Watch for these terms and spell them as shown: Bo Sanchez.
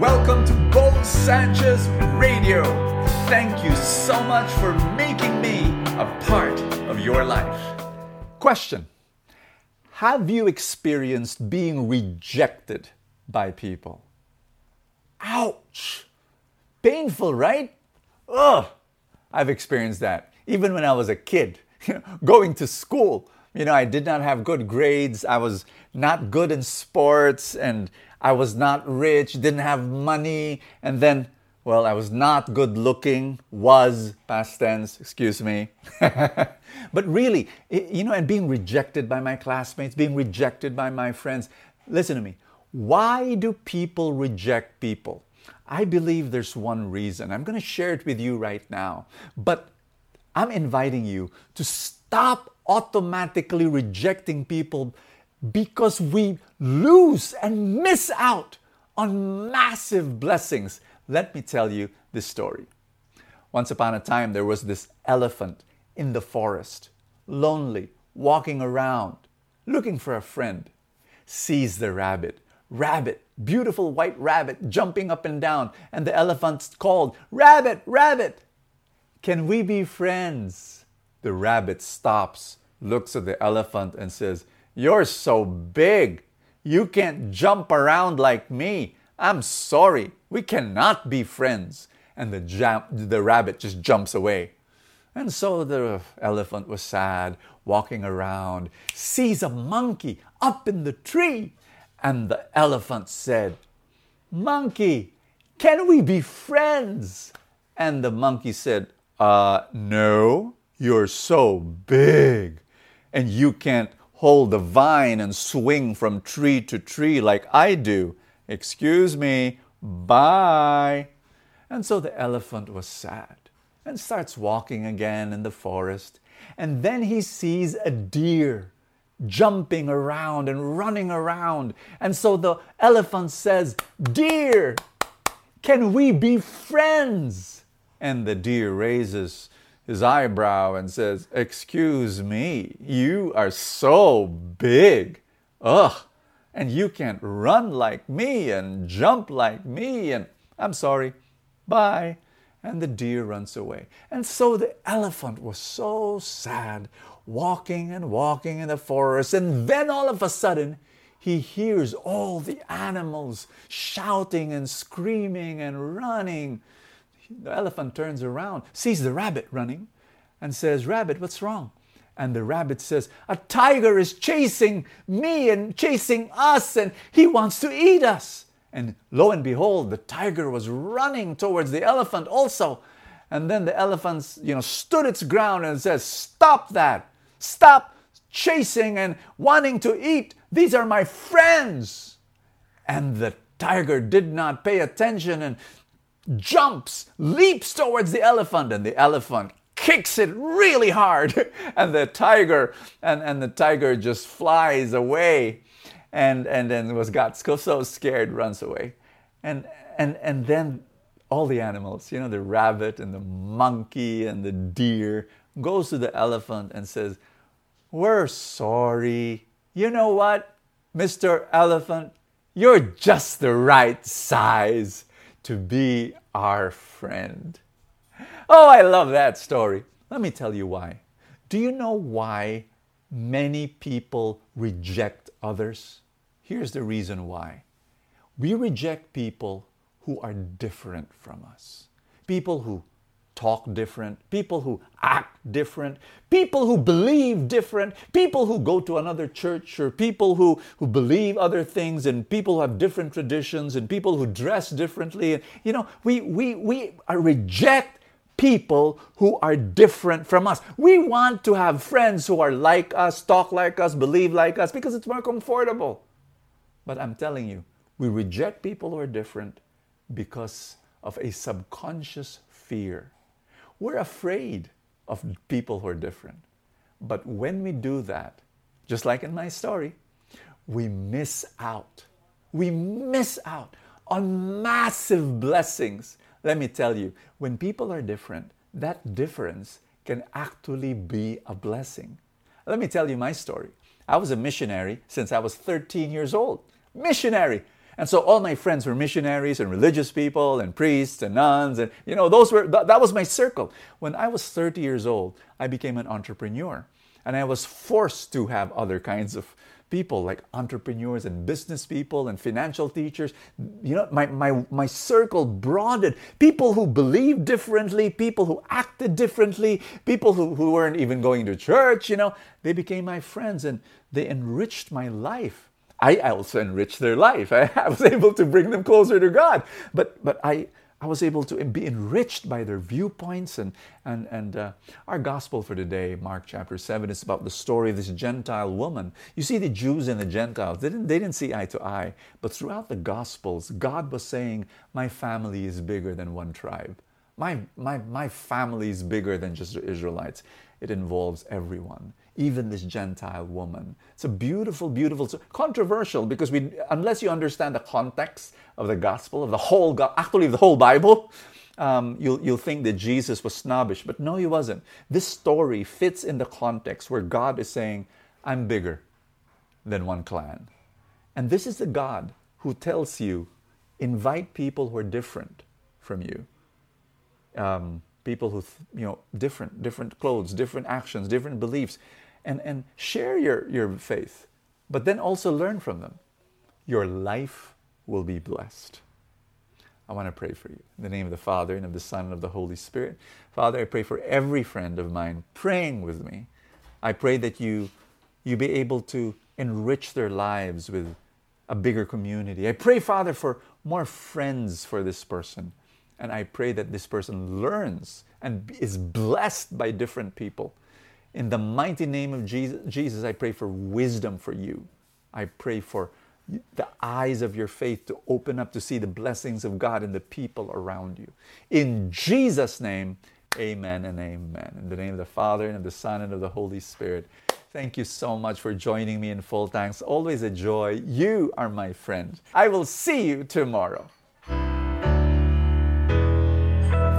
Welcome to Bo Sanchez Radio. Thank you so much for making me a part of your life. Question: have you experienced being rejected by people? Ouch! Painful, right? Ugh! I've experienced that. Even when I was a kid, going to school, I did not have good grades. I was not good in sports, and I was not rich, didn't have money, and then, I was not good looking, was, past tense, excuse me. But really, and being rejected by my classmates, being rejected by my friends. Listen to me. Why do people reject people? I believe there's one reason. I'm going to share it with you right now. But I'm inviting you to stop automatically rejecting people, because we lose and miss out on massive blessings. Let me tell you this story. Once upon a time, there was this elephant in the forest, lonely, walking around, looking for a friend. Sees the rabbit. Rabbit, beautiful white rabbit, jumping up and down. And the elephant called, "Rabbit, rabbit, can we be friends?" The rabbit stops, looks at the elephant and says, "You're so big. You can't jump around like me. I'm sorry. We cannot be friends." And the rabbit just jumps away. And so the elephant was sad, walking around, sees a monkey up in the tree. And the elephant said, "Monkey, can we be friends?" And the monkey said, No, you're so big. And you can't hold the vine and swing from tree to tree like I do. Excuse me, bye." And so the elephant was sad and starts walking again in the forest. And then he sees a deer jumping around and running around. And so the elephant says, "Deer, can we be friends?" And the deer raises his eyebrow and says, "Excuse me, you are so big. Ugh, and you can't run like me and jump like me, and I'm sorry, bye." And the deer runs away. And so the elephant was so sad, walking and walking in the forest, and then all of a sudden, he hears all the animals shouting and screaming and running. The elephant turns around, sees the rabbit running, and says, "Rabbit, what's wrong?" And the rabbit says, "A tiger is chasing me and chasing us, and he wants to eat us." And lo and behold, the tiger was running towards the elephant also. And then the elephant, stood its ground and says, "Stop that! Stop chasing and wanting to eat. These are my friends." And the tiger did not pay attention and leaps towards the elephant, and the elephant kicks it really hard, and the tiger just flies away, and then got so scared, runs away, and then all the animals, the rabbit and the monkey and the deer, goes to the elephant and says, "We're sorry. You know what, Mr. Elephant, you're just the right size to be our friend." Oh, I love that story. Let me tell you why. Do you know why many people reject others? Here's the reason why. We reject people who are different from us. People who talk different, people who act different, people who believe different, people who go to another church, or people who believe other things, and people who have different traditions, and people who dress differently. And, we reject people who are different from us. We want to have friends who are like us, talk like us, believe like us, because it's more comfortable. But I'm telling you, we reject people who are different because of a subconscious fear. We're afraid of people who are different. But when we do that, just like in my story, we miss out. We miss out on massive blessings. Let me tell you, when people are different, that difference can actually be a blessing. Let me tell you my story. I was a missionary since I was 13 years old. Missionary! And so all my friends were missionaries and religious people and priests and nuns. And, you know, that was my circle. When I was 30 years old, I became an entrepreneur. And I was forced to have other kinds of people like entrepreneurs and business people and financial teachers. You know, my circle broadened. People who believed differently, people who acted differently, people who weren't even going to church, you know, they became my friends and they enriched my life. I also enriched their life. I was able to bring them closer to God. But I was able to be enriched by their viewpoints. And our gospel for today, Mark chapter 7, is about the story of this Gentile woman. You see, the Jews and the Gentiles, they didn't see eye to eye. But throughout the gospels, God was saying, my family is bigger than one tribe. My family is bigger than just the Israelites. It involves everyone, even this Gentile woman. It's a beautiful, beautiful, controversial, because unless you understand the context of the gospel, of the whole, actually the whole Bible, you'll think that Jesus was snobbish, but no, he wasn't. This story fits in the context where God is saying, I'm bigger than one clan. And this is the God who tells you, invite people who are different from you. People who, you know, different clothes, different actions, different beliefs, and share your faith, but then also learn from them. Your life will be blessed. I want to pray for you. In the name of the Father, and of the Son, and of the Holy Spirit. Father, I pray for every friend of mine praying with me. I pray that you be able to enrich their lives with a bigger community. I pray, Father, for more friends for this person. And I pray that this person learns and is blessed by different people. In the mighty name of Jesus, I pray for wisdom for you. I pray for the eyes of your faith to open up to see the blessings of God and the people around you. In Jesus' name, amen and amen. In the name of the Father, and of the Son, and of the Holy Spirit. Thank you so much for joining me in Full Tanks. Always a joy. You are my friend. I will see you tomorrow.